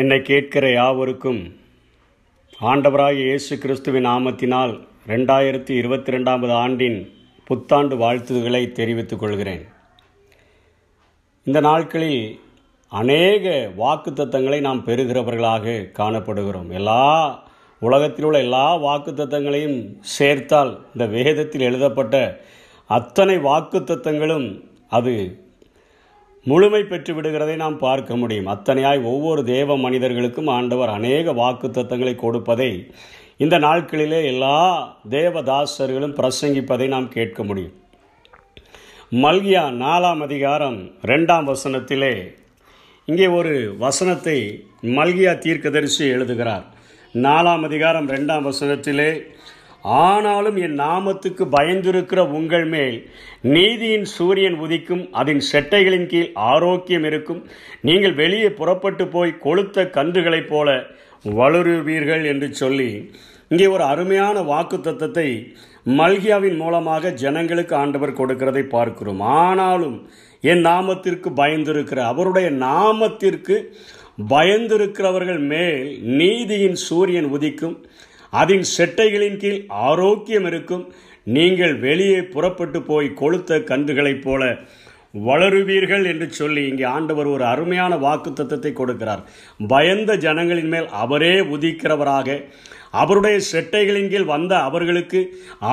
என்னை கேட்கிற யாவருக்கும் ஆண்டவராகிய இயேசு கிறிஸ்துவின் நாமத்தினால் 2022 ஆண்டின் புத்தாண்டு வாழ்த்துக்களை தெரிவித்துக் கொள்கிறேன். இந்த நாட்களில் அநேக வாக்குத்தத்தங்களை நாம் பெறுகிறவர்களாக காணப்படுகிறோம். எல்லா உலகத்தில் உள்ள எல்லா வாக்குத்தத்தங்களையும் சேர்த்தால் இந்த வேதத்தில் எழுதப்பட்ட அத்தனை வாக்குத்தத்தங்களும் அது முழுமை பெற்று விடுகிறதை நாம் பார்க்க முடியும். அத்தனையாய் ஒவ்வொரு தேவ மனிதர்களுக்கும் ஆண்டவர் அநேக வாக்குத்தத்தங்களை கொடுப்பதை இந்த நாட்களிலே எல்லா தேவதாசர்களும் பிரசங்கிப்பதை நாம் கேட்க முடியும். மல்கியா 4ஆம் அதிகாரம் 2ஆம் வசனத்திலே இங்கே ஒரு வசனத்தை மல்கியா தீர்க்கதரிசி எழுதுகிறார். 4ஆம் அதிகாரம் 2ஆம் வசனத்திலே, ஆனாலும் என் நாமத்துக்கு பயந்திருக்கிற உங்கள் மேல் நீதியின் சூரியன் உதிக்கும், அதன் செட்டைகளின் கீழ் ஆரோக்கியம் இருக்கும், நீங்கள் வெளியே புறப்பட்டு போய் கொளுத்த கன்றுகளைப் போல வளருவீர்கள் என்று சொல்லி இங்கே ஒரு அருமையான வாக்குத்தத்தத்தை மல்கியாவின் மூலமாக ஜனங்களுக்கு ஆண்டவர் கொடுக்கிறதை பார்க்கிறோம். ஆனாலும் என் நாமத்திற்கு பயந்திருக்கிற, அவருடைய நாமத்திற்கு பயந்திருக்கிறவர்கள் மேல் நீதியின் சூரியன் உதிக்கும், அதன் செட்டைகளின் கீழ் ஆரோக்கியம் இருக்கும், நீங்கள் வெளியே புறப்பட்டு போய் கொளுத்த கன்றுகளைப் போல வளருவீர்கள் என்று சொல்லி இங்கே ஆண்டவர் ஒரு அருமையான வாக்குத்தத்தத்தை கொடுக்கிறார். பயந்த ஜனங்களின் மேல் அவரே உதிக்கிறவராக, அவருடைய செட்டைகளின் கீழ் வந்த அவர்களுக்கு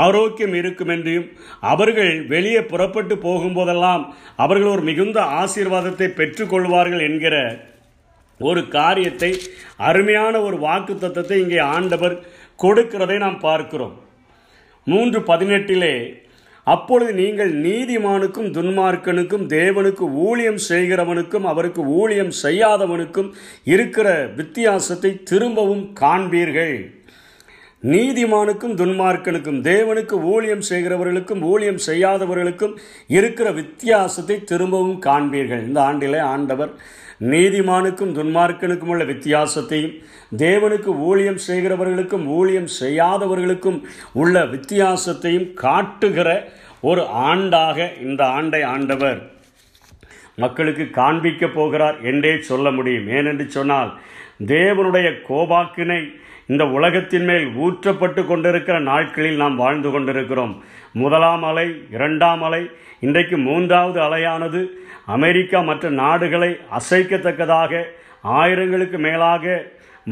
ஆரோக்கியம் இருக்கும் என்றும், அவர்கள் வெளியே புறப்பட்டு போகும்போதெல்லாம் அவர்கள் ஒரு மிகுந்த ஆசீர்வாதத்தை பெற்றுக்கொள்வார்கள் என்கிற ஒரு காரியத்தை, அருமையான ஒரு வாக்குத்தத்தத்தை இங்கே ஆண்டவர் கொடுக்கிறதை நாம் பார்க்கிறோம். 3:18, அப்பொழுது நீங்கள் நீதிமானுக்கும் துன்மார்க்கனுக்கும் தேவனுக்கு ஊழியம் செய்கிறவனுக்கும் அவருக்கு ஊழியம் செய்யாதவனுக்கும் இருக்கிற வித்தியாசத்தை திரும்பவும் காண்பீர்கள். நீதிமானுக்கும் துன்மார்க்கனுக்கும் தேவனுக்கு ஊழியம் செய்கிறவர்களுக்கும் ஊழியம் செய்யாதவர்களுக்கும் இருக்கிற வித்தியாசத்தை திரும்பவும் காண்பீர்கள். இந்த ஆண்டிலே ஆண்டவர் நீதிமானுக்கும் துன்மார்க்கனுக்கும் உள்ள வித்தியாசத்தையும் தேவனுக்கு ஊழியம் செய்கிறவர்களுக்கும் ஊழியம் செய்யாதவர்களுக்கும் உள்ள வித்தியாசத்தையும் காட்டுகிற ஒரு ஆண்டாக இந்த ஆண்டை ஆண்டவர் மக்களுக்கு காண்பிக்க போகிறார் என்றே சொல்ல முடியும். ஏனென்று சொன்னால், தேவனுடைய கோபாக்கினை இந்த உலகத்தின் மேல் ஊற்றப்பட்டு கொண்டிருக்கிற நாட்களில் நாம் வாழ்ந்து கொண்டிருக்கிறோம். 1ஆம் அலை, 2ஆம் அலை, இன்றைக்கு 3வது அலையானது அமெரிக்கா மற்ற நாடுகளை அசைக்கத்தக்கதாக, ஆயிரங்களுக்கு மேலாக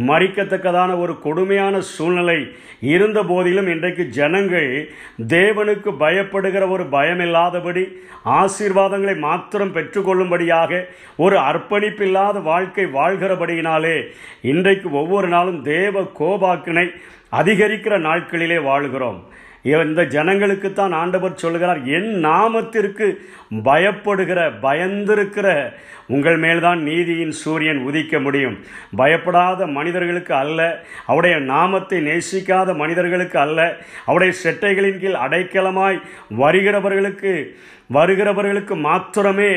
மறிக்கத்தக்கதான ஒரு கொடுமையான சூழ்நிலை இருந்த போதிலும், இன்றைக்கு ஜனங்கள் தேவனுக்கு பயப்படுகிற ஒரு பயமில்லாதபடி, ஆசீர்வாதங்களை மாத்திரம் பெற்றுக்கொள்ளும்படியாக ஒரு அர்ப்பணிப்பில்லாத வாழ்க்கை வாழ்கிறபடியினாலே இன்றைக்கு ஒவ்வொரு நாளும் தேவ கோபாக்கினை அதிகரிக்கிற நாட்களிலே வாழ்கிறோம். இந்த ஜனங்களுக்குத்தான் ஆண்டவர் சொல்கிறார், என் நாமத்திற்கு பயப்படுகிற, பயந்திருக்கிற உங்கள் மேல்தான் நீதியின் சூரியன் உதிக்க முடியும். பயப்படாத மனிதர்களுக்கு அல்ல, அவருடைய நாமத்தை நேசிக்காத மனிதர்களுக்கு அல்ல, அவருடைய செட்டைகளின் கீழ் அடைக்கலமாய் வருகிறவர்களுக்கு மாத்திரமே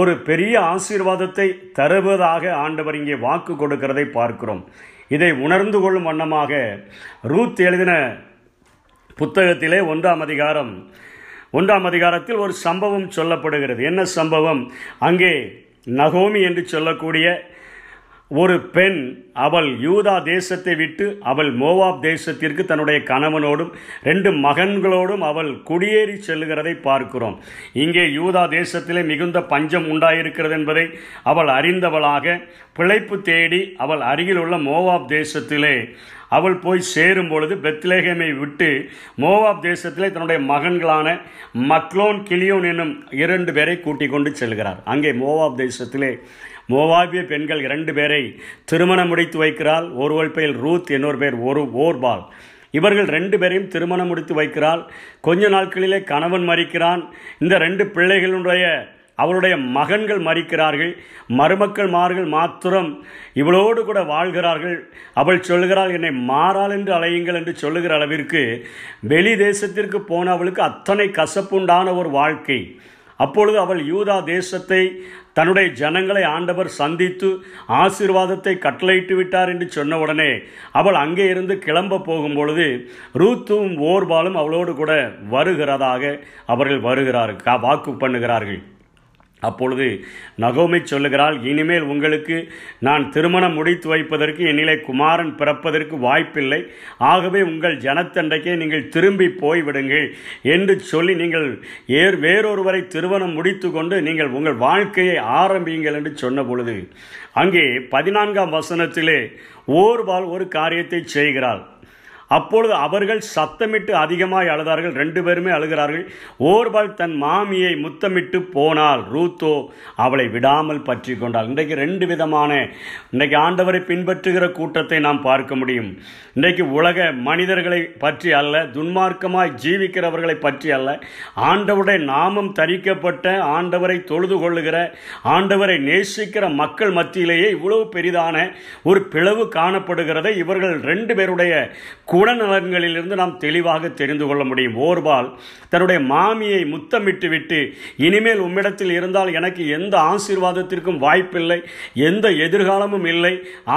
ஒரு பெரிய ஆசீர்வாதத்தை தருவதாக ஆண்டவர் இங்கே வாக்கு கொடுக்கிறதை பார்க்கிறோம். இதை உணர்ந்து கொள்ளும் வண்ணமாக ரூத் எழுதின புத்தகத்திலே 1ஆம் அதிகாரத்தில் ஒரு சம்பவம் சொல்லப்படுகிறது. என்ன சம்பவம்? அங்கே நகோமி என்று சொல்லக்கூடிய ஒரு பெண், அவள் யூதா தேசத்தை விட்டு அவள் மோவாப் தேசத்திற்கு தன்னுடைய கணவனோடும் 2 மகன்களோடும் அவள் குடியேறி செல்லுகிறதை பார்க்கிறோம். இங்கே யூதா தேசத்திலே மிகுந்த பஞ்சம் உண்டாயிருக்கிறது என்பதை அவள் அறிந்தவளாக பிழைப்பு தேடி அவள் அருகில் உள்ள மோவாப் தேசத்திலே அவள் போய் சேரும் பொழுது, பெத்லகேமை விட்டு மோவாப் தேசத்திலே தன்னுடைய மகன்களான மக்லோன், கிளியோன் என்னும் 2 பேரை கூட்டிக் கொண்டு செல்கிறார். அங்கே மோவாப் தேசத்திலே மோவாபிய பெண்கள் 2 பேரை திருமணம் முடித்து வைக்கிறாள். ஒருவள் பெயர் ரூத், இன்னொரு பேர் ஓர்பாள். இவர்கள் 2 பேரையும் திருமணம் முடித்து வைக்கிறாள். கொஞ்ச நாட்களிலே கணவன் மரிக்கிறான். இந்த 2 பிள்ளைகளுடைய அவளுடைய மகன்கள் மரிக்கிறார்கள். மருமக்கள்மார்கள் மாத்திரம் இவளோடு கூட வாழ்கிறார்கள். அவள் சொல்கிறாள், என்னை மாறாள் என்று அழையுங்கள் என்று சொல்லுகிற அளவிற்கு வெளி தேசத்திற்கு போன அவளுக்கு அத்தனை கசப்புண்டான ஒரு வாழ்க்கை. அப்பொழுது அவள் யூதா தேசத்தை, தன்னுடைய ஜனங்களை ஆண்டவர் சந்தித்து ஆசீர்வாதத்தை கட்டளையிட்டு விட்டார் என்று சொன்ன உடனே அவள் அங்கே இருந்து கிளம்ப போகும்பொழுது ரூத்தும் ஓர்பாலும் அவளோடு கூட வருகிறதாக அவர்கள் வாக்கு பண்ணுகிறார்கள். அப்பொழுது நகோமி சொல்லுகிறாள், இனிமேல் உங்களுக்கு நான் திருமணம் முடித்து வைப்பதற்கு, என்னிலே குமாரன் பிறப்பதற்கு வாய்ப்பில்லை, ஆகவே உங்கள் ஜனத்தண்டைக்கே நீங்கள் திரும்பி போய்விடுங்கள் என்று சொல்லி, நீங்கள் வேறொருவரை திருமணம் முடித்து கொண்டு நீங்கள் உங்கள் வாழ்க்கையை ஆரம்பியுங்கள் என்று சொன்ன பொழுது, அங்கே 14ஆம் வசனத்திலே ஓர்பால் ஒரு காரியத்தை செய்கிறாள். அப்பொழுது அவர்கள் சத்தமிட்டு அதிகமாய் அழுதார்கள், 2 பேருமே அழுகிறார்கள். ஓர்பால் தன் மாமியை முத்தமிட்டு போனால், ரூத்தோ அவளை விடாமல் பற்றி கொண்டாள். இன்றைக்கு 2 விதமான இன்றைக்கு ஆண்டவரை பின்பற்றுகிற கூட்டத்தை நாம் பார்க்க முடியும். இன்றைக்கு உலக மனிதர்களை பற்றி அல்ல, துன்மார்க்கமாய் ஜீவிக்கிறவர்களை பற்றி அல்ல, ஆண்டவருடைய நாமம் தரிக்கப்பட்ட, ஆண்டவரை தொழுது கொள்ளுகிற, ஆண்டவரை நேசிக்கிற மக்கள் மத்தியிலேயே இவ்வளவு பெரிதான ஒரு பிளவு காணப்படுகிறதை இவர்கள் 2 பேருடைய குணநலன்களிலிருந்து நாம் தெளிவாக தெரிந்து கொள்ள முடியும். ஓர்பால் தன்னுடைய மாமியை முத்தமிட்டு விட்டு, இனிமேல் உம்மிடத்தில் இருந்தால் எனக்கு எந்த ஆசீர்வாதத்திற்கும் வாய்ப்பில்லை, எந்த எதிர்காலமும் இல்லை,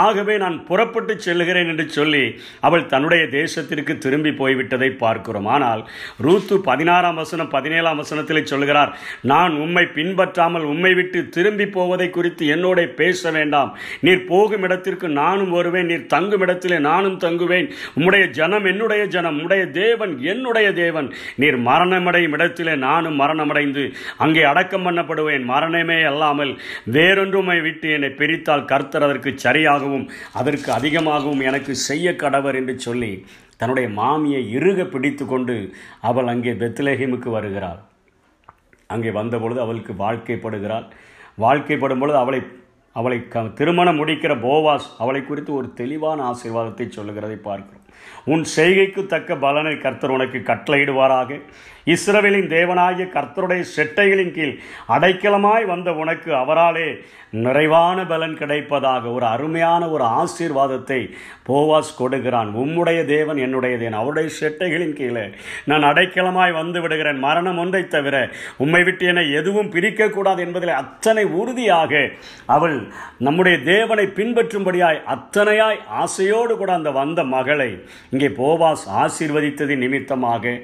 ஆகவே நான் புறப்பட்டு செல்கிறேன் என்று சொல்லி அவள் தன்னுடைய தேசத்திற்கு திரும்பி போய்விட்டதை பார்க்கிறோம். ஆனால் ரூத்து 16ஆம் வசனம் 17ஆம் வசனத்தில் சொல்கிறார், நான் உம்மை பின்பற்றாமல் உம்மை விட்டு திரும்பி போவதை குறித்து என்னோட பேச வேண்டாம், நீர் போகும் இடத்திற்கு நானும் வருவேன், நீர் தங்கும் இடத்திலே நானும் தங்குவேன், உம்முடைய ஜனம் என்னுடைய ஜனம், உம்முடைய தேவன் என்னுடைய தேவன், நீர் மரணமடையும் இடத்திலே நானும் மரணமடைந்து அங்கே அடக்கம் பண்ணப்படுவேன், மரணமே அல்லாமல் வேறொன்றுமை விட்டு என்னை பிரித்தால் கர்த்தர் அதற்கு சரியாகவும் அதற்கு அதிகமாகவும் எனக்கு செய்ய கடவர் என்று சொல்லி தன்னுடைய மாமியை இறுக பிடித்து கொண்டு அவள் அங்கே பெத்லெகேமுக்கு வருகிறாள். அங்கே வந்தபொழுது அவளுக்கு வாழ்க்கைப்படுகிறாள். வாழ்க்கைப்படும் பொழுது அவளை திருமணம் முடிக்கிற போவாஸ் அவளை குறித்து ஒரு தெளிவான ஆசீர்வாதத்தை சொல்லுகிறதை பார்க்கிறோம். உன் செய்கைக்கு தக்க பலனை கர்த்தர் உனக்கு கட்டளையிடுவாராக, இஸ்ரவேலின் தேவனாகிய கர்த்தருடைய செட்டைகளின் கீழ் அடைக்கலமாய் வந்த உனக்கு அவராலே நிறைவான பலன் கிடைப்பதாக. ஒரு அருமையான ஒரு ஆசீர்வாதத்தை போவாஸ் கொடுக்கிறான். உம்முடைய தேவன் என்னுடைய தேவன், அவருடைய செட்டைகளின் கீழே நான் அடைக்கலமாய் வந்து விடுகிறேன், மரணம் ஒன்றை தவிர உம்மை விட்டு என எதுவும் பிரிக்கக்கூடாது என்பதில் அத்தனை உறுதியாக அவள் நம்முடைய தேவனை பின்பற்றும்படியாய் அத்தனையாய் ஆசையோடு கூட அந்த வந்த மகளை இங்கே போவாஸ் ஆசீர்வதித்ததின் நிமித்தமாக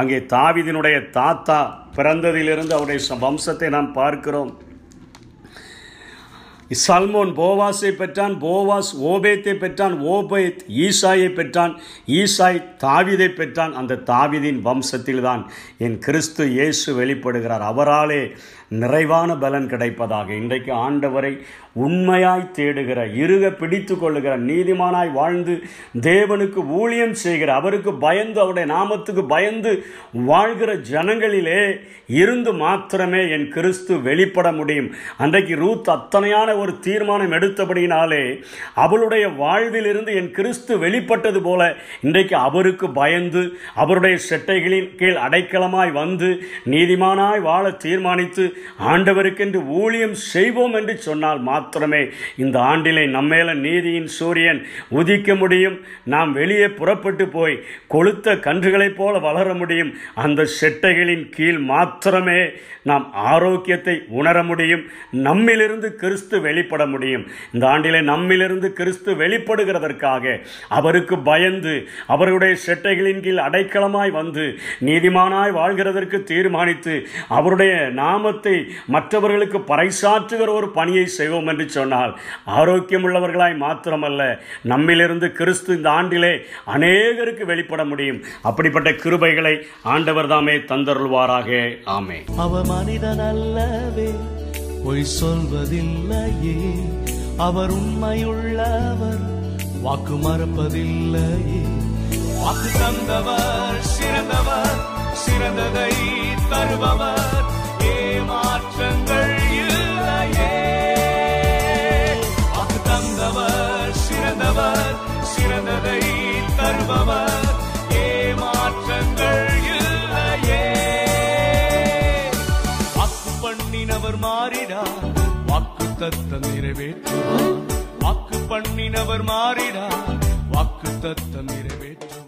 அங்கே தாவீதினுடைய தாத்தா பிறந்ததிலிருந்து அவருடைய வம்சத்தை நாம் பார்க்கிறோம். சல்மோன் போவாஸை பெற்றான், போவாஸ் ஓபேத்தை பெற்றான், ஓபேத் ஈசாயை பெற்றான், ஈசாய் தாவீதை பெற்றான். அந்த தாவீதின் வம்சத்தில்தான் என் கிறிஸ்து இயேசு வெளிப்படுகிறார். அவராலே நிறைவான பலன் கிடைப்பதாக. இன்றைக்கு ஆண்டவரை உண்மையாய் தேடுகிற, இறுக பிடித்து கொள்ளுகிற, நீதிமானாய் வாழ்ந்து தேவனுக்கு ஊழியம் செய்கிற, அவருக்கு பயந்து, அவருடைய நாமத்துக்கு பயந்து வாழ்கிற ஜனங்களிலே இருந்து மாத்திரமே என் கிறிஸ்து வெளிப்பட முடியும். அன்றைக்கு ரூத் அத்தனையான ஒரு தீர்மானம் எடுத்தபடியினாலே அவளுடைய வாழ்விலிருந்து என் கிறிஸ்து வெளிப்பட்டது போல இன்றைக்கு அவருக்கு பயந்து அவருடைய செட்டைகளின் கீழ் அடைக்கலமாய் வந்து நீதிமானாய் வாழ தீர்மானித்து ஆண்டவருக்கென்று ஊழியம் செய்வோம் என்று சொன்னால் மாத்திரமே இந்த ஆண்டிலே நம்மேல நீதியின் சூரியன் உதிக்க முடியும். நாம் வெளியே புறப்பட்டு போய் கொளுத்த கன்றுகளைப் போல வளர முடியும். அந்த செட்டைகளின் கீழ் மாத்திரமே நாம் ஆரோக்கியத்தை உணர முடியும். நம்மிலிருந்து கிறிஸ்து வெளிப்பட முடியும். இந்த ஆண்டிலே நம்மிலிருந்து கிறிஸ்து வெளிப்படுகிறதற்காக அவருக்கு பயந்து அவருடைய செட்டைகளின் கீழ் அடைக்கலமாய் வந்து நீதிமானாய் வாழ்கிறதற்கு தீர்மானித்து அவருடைய நாம மற்றவர்களுக்கு பறைசாற்றுகிற ஒரு பணியை செய்வோம் என்று சொன்னால் ஆரோக்கியம் உள்ளவர்களாய் மாத்திரமல்ல, நம்மிலிருந்து கிறிஸ்து இந்த ஆண்டிலே அநேகருக்கு வெளிப்பட முடியும். அப்படிப்பட்ட கிருபைகளை ஆண்டவர் தாமே தந்தருள்வாராக. ஆமே. அவர் மனிதன் அல்லவே, பொய் சொல்வதில்லையே, அவர் உண்மையுள்ளவர், வாக்கு மறுப்பதில்லையே, வாக்கு தந்தவர் சிறந்தவர், சிறந்ததை தருபவர், மாற்றங்கள் இல்லையே, வாக்கு தந்தவர் சிறந்தவர், சிறந்ததை தருபவர், மாற்றங்கள் இல்லையே, வாக்கு பண்ணினவர் மாறினார், வாக்கு தத்தம் நிறைவேற்றுவார், வாக்கு பண்ணினவர் மாறினார், வாக்கு தத்தம் நிறைவேற்றுவார்.